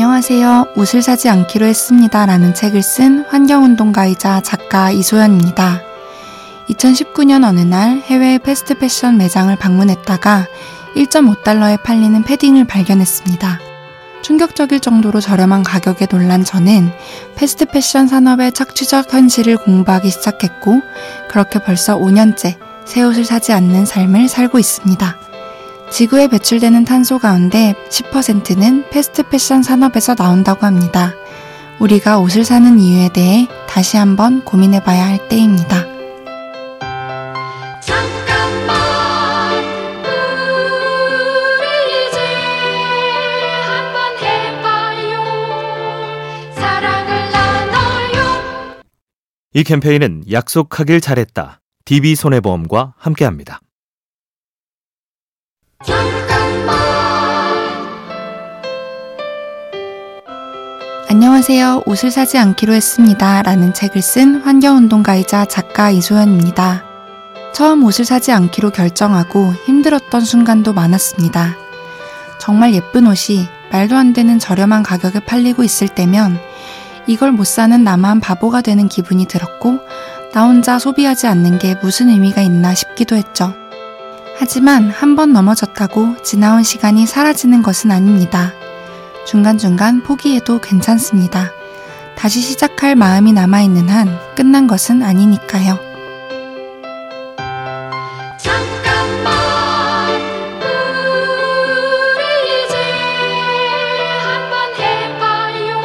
안녕하세요. 옷을 사지 않기로 했습니다. 라는 책을 쓴 환경운동가이자 작가 이소연입니다. 2019년 어느 날 해외의 패스트 패션 매장을 방문했다가 1.5달러에 팔리는 패딩을 발견했습니다. 충격적일 정도로 저렴한 가격에 놀란 저는 패스트 패션 산업의 착취적 현실을 공부하기 시작했고 그렇게 벌써 5년째 새 옷을 사지 않는 삶을 살고 있습니다. 지구에 배출되는 탄소 가운데 10%는 패스트 패션 산업에서 나온다고 합니다. 우리가 옷을 사는 이유에 대해 다시 한번 고민해봐야 할 때입니다. 잠깐만 우리 이제 한번 해봐요. 사랑을 나눠요. 이 캠페인은 약속하길 잘했다. DB손해보험과 함께합니다. 잠깐만. 안녕하세요. 옷을 사지 않기로 했습니다. 라는 책을 쓴 환경운동가이자 작가 이소연입니다. 처음 옷을 사지 않기로 결정하고 힘들었던 순간도 많았습니다. 정말 예쁜 옷이 말도 안 되는 저렴한 가격에 팔리고 있을 때면 이걸 못 사는 나만 바보가 되는 기분이 들었고 나 혼자 소비하지 않는 게 무슨 의미가 있나 싶기도 했죠. 하지만 한 번 넘어졌다고 지나온 시간이 사라지는 것은 아닙니다. 중간중간 포기해도 괜찮습니다. 다시 시작할 마음이 남아있는 한 끝난 것은 아니니까요. 잠깐만 우리 이제 한번 해봐요.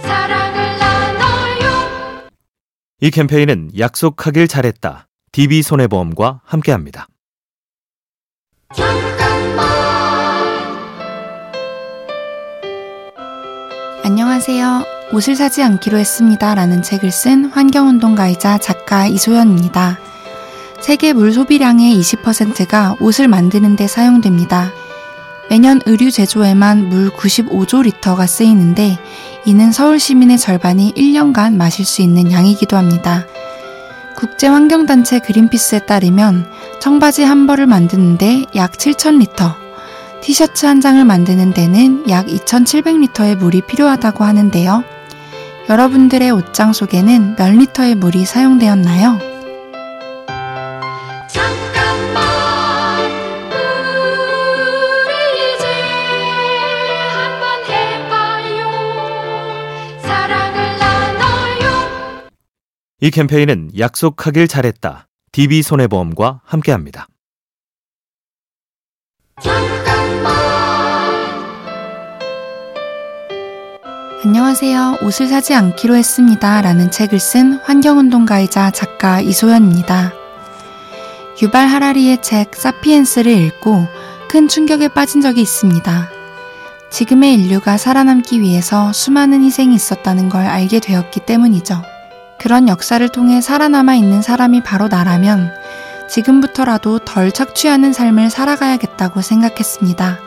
사랑을 나눠요. 이 캠페인은 약속하길 잘했다. DB손해보험과 함께합니다. 잠깐만. 안녕하세요. 옷을 사지 않기로 했습니다. 라는 책을 쓴 환경운동가이자 작가 이소연입니다. 세계 물 소비량의 20%가 옷을 만드는 데 사용됩니다. 매년 의류 제조에만 물 95조 리터가 쓰이는데 이는 서울 시민의 절반이 1년간 마실 수 있는 양이기도 합니다. 국제환경단체 그린피스에 따르면 청바지 한 벌을 만드는데 약 7,000리터, 티셔츠 한 장을 만드는 데는 약 2,700리터의 물이 필요하다고 하는데요. 여러분들의 옷장 속에는 몇 리터의 물이 사용되었나요? 잠깐만 우리 이제 한번 해봐요. 사랑을 나눠요. 이 캠페인은 약속하길 잘했다. DB손해보험과 함께합니다. 잠깐만. 안녕하세요. 옷을 사지 않기로 했습니다. 라는 책을 쓴 환경운동가이자 작가 이소연입니다. 유발 하라리의 책 사피엔스를 읽고 큰 충격에 빠진 적이 있습니다. 지금의 인류가 살아남기 위해서 수많은 희생이 있었다는 걸 알게 되었기 때문이죠. 그런 역사를 통해 살아남아 있는 사람이 바로 나라면 지금부터라도 덜 착취하는 삶을 살아가야겠다고 생각했습니다.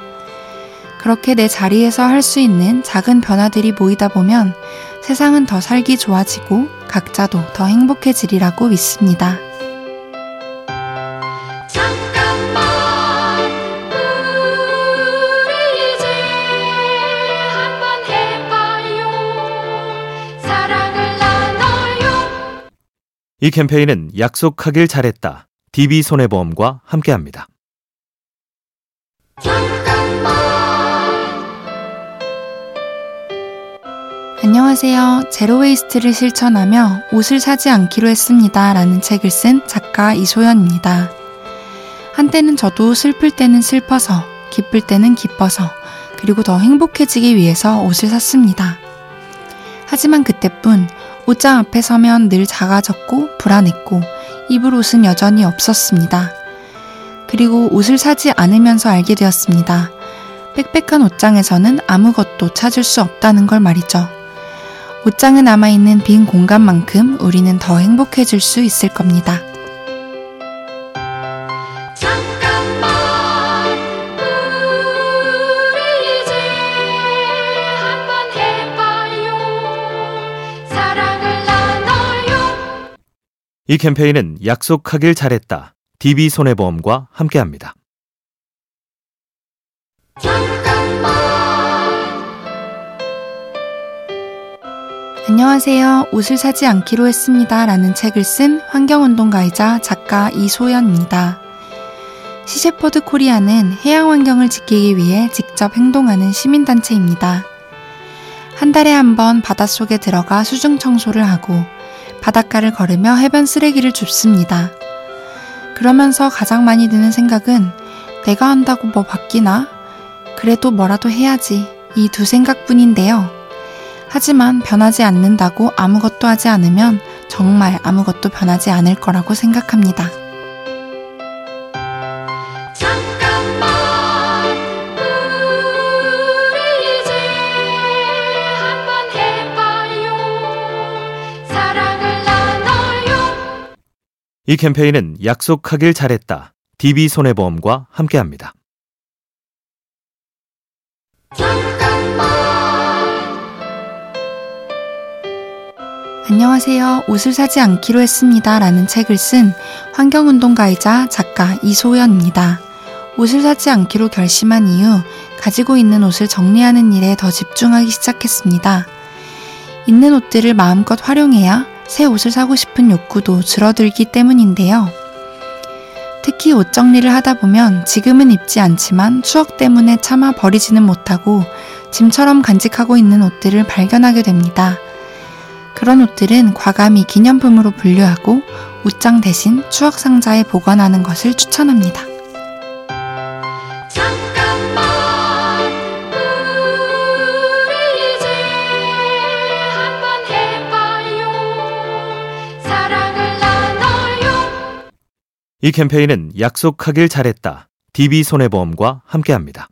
그렇게 내 자리에서 할 수 있는 작은 변화들이 모이다 보면 세상은 더 살기 좋아지고 각자도 더 행복해지리라고 믿습니다. 잠깐만 우리 이제 한번 해봐요. 사랑을 나눠요. 이 캠페인은 약속하길 잘했다. DB손해보험과 함께합니다. 잠깐만. 안녕하세요. 제로웨이스트를 실천하며 옷을 사지 않기로 했습니다. 라는 책을 쓴 작가 이소연입니다. 한때는 저도 슬플 때는 슬퍼서, 기쁠 때는 기뻐서, 그리고 더 행복해지기 위해서 옷을 샀습니다. 하지만 그때뿐 옷장 앞에 서면 늘 작아졌고 불안했고 입을 옷은 여전히 없었습니다. 그리고 옷을 사지 않으면서 알게 되었습니다. 빽빽한 옷장에서는 아무것도 찾을 수 없다는 걸 말이죠. 옷장에 남아있는 빈 공간만큼 우리는 더 행복해질 수 있을 겁니다. 잠깐만 우리 이제 한번 해봐요. 사랑을 나눠요. 이 캠페인은 약속하길 잘했다. DB손해보험과 함께합니다. 잠깐만 안녕하세요. 옷을 사지 않기로 했습니다. 라는 책을 쓴 환경운동가이자 작가 이소연입니다. 시셰퍼드 코리아는 해양환경을 지키기 위해 직접 행동하는 시민단체입니다. 한 달에 한 번 바닷속에 들어가 수중 청소를 하고 바닷가를 걸으며 해변 쓰레기를 줍습니다. 그러면서 가장 많이 드는 생각은 내가 한다고 뭐 바뀌나? 그래도 뭐라도 해야지. 이 두 생각뿐인데요. 하지만 변하지 않는다고 아무것도 하지 않으면 정말 아무것도 변하지 않을 거라고 생각합니다. 잠깐만 우리 이제 한번 해봐요. 사랑을 나눠요. 이 캠페인은 약속하길 잘했다. DB손해보험과 함께합니다. 안녕하세요. 옷을 사지 않기로 했습니다. 라는 책을 쓴 환경운동가이자 작가 이소연입니다. 옷을 사지 않기로 결심한 이후 가지고 있는 옷을 정리하는 일에 더 집중하기 시작했습니다. 있는 옷들을 마음껏 활용해야 새 옷을 사고 싶은 욕구도 줄어들기 때문인데요. 특히 옷 정리를 하다 보면 지금은 입지 않지만 추억 때문에 차마 버리지는 못하고 짐처럼 간직하고 있는 옷들을 발견하게 됩니다. 그런 옷들은 과감히 기념품으로 분류하고 옷장 대신 추억 상자에 보관하는 것을 추천합니다. 잠깐만 우리 이제 한번 해봐요. 사랑을 나눠요. 이 캠페인은 약속하길 잘했다. DB손해보험과 함께합니다.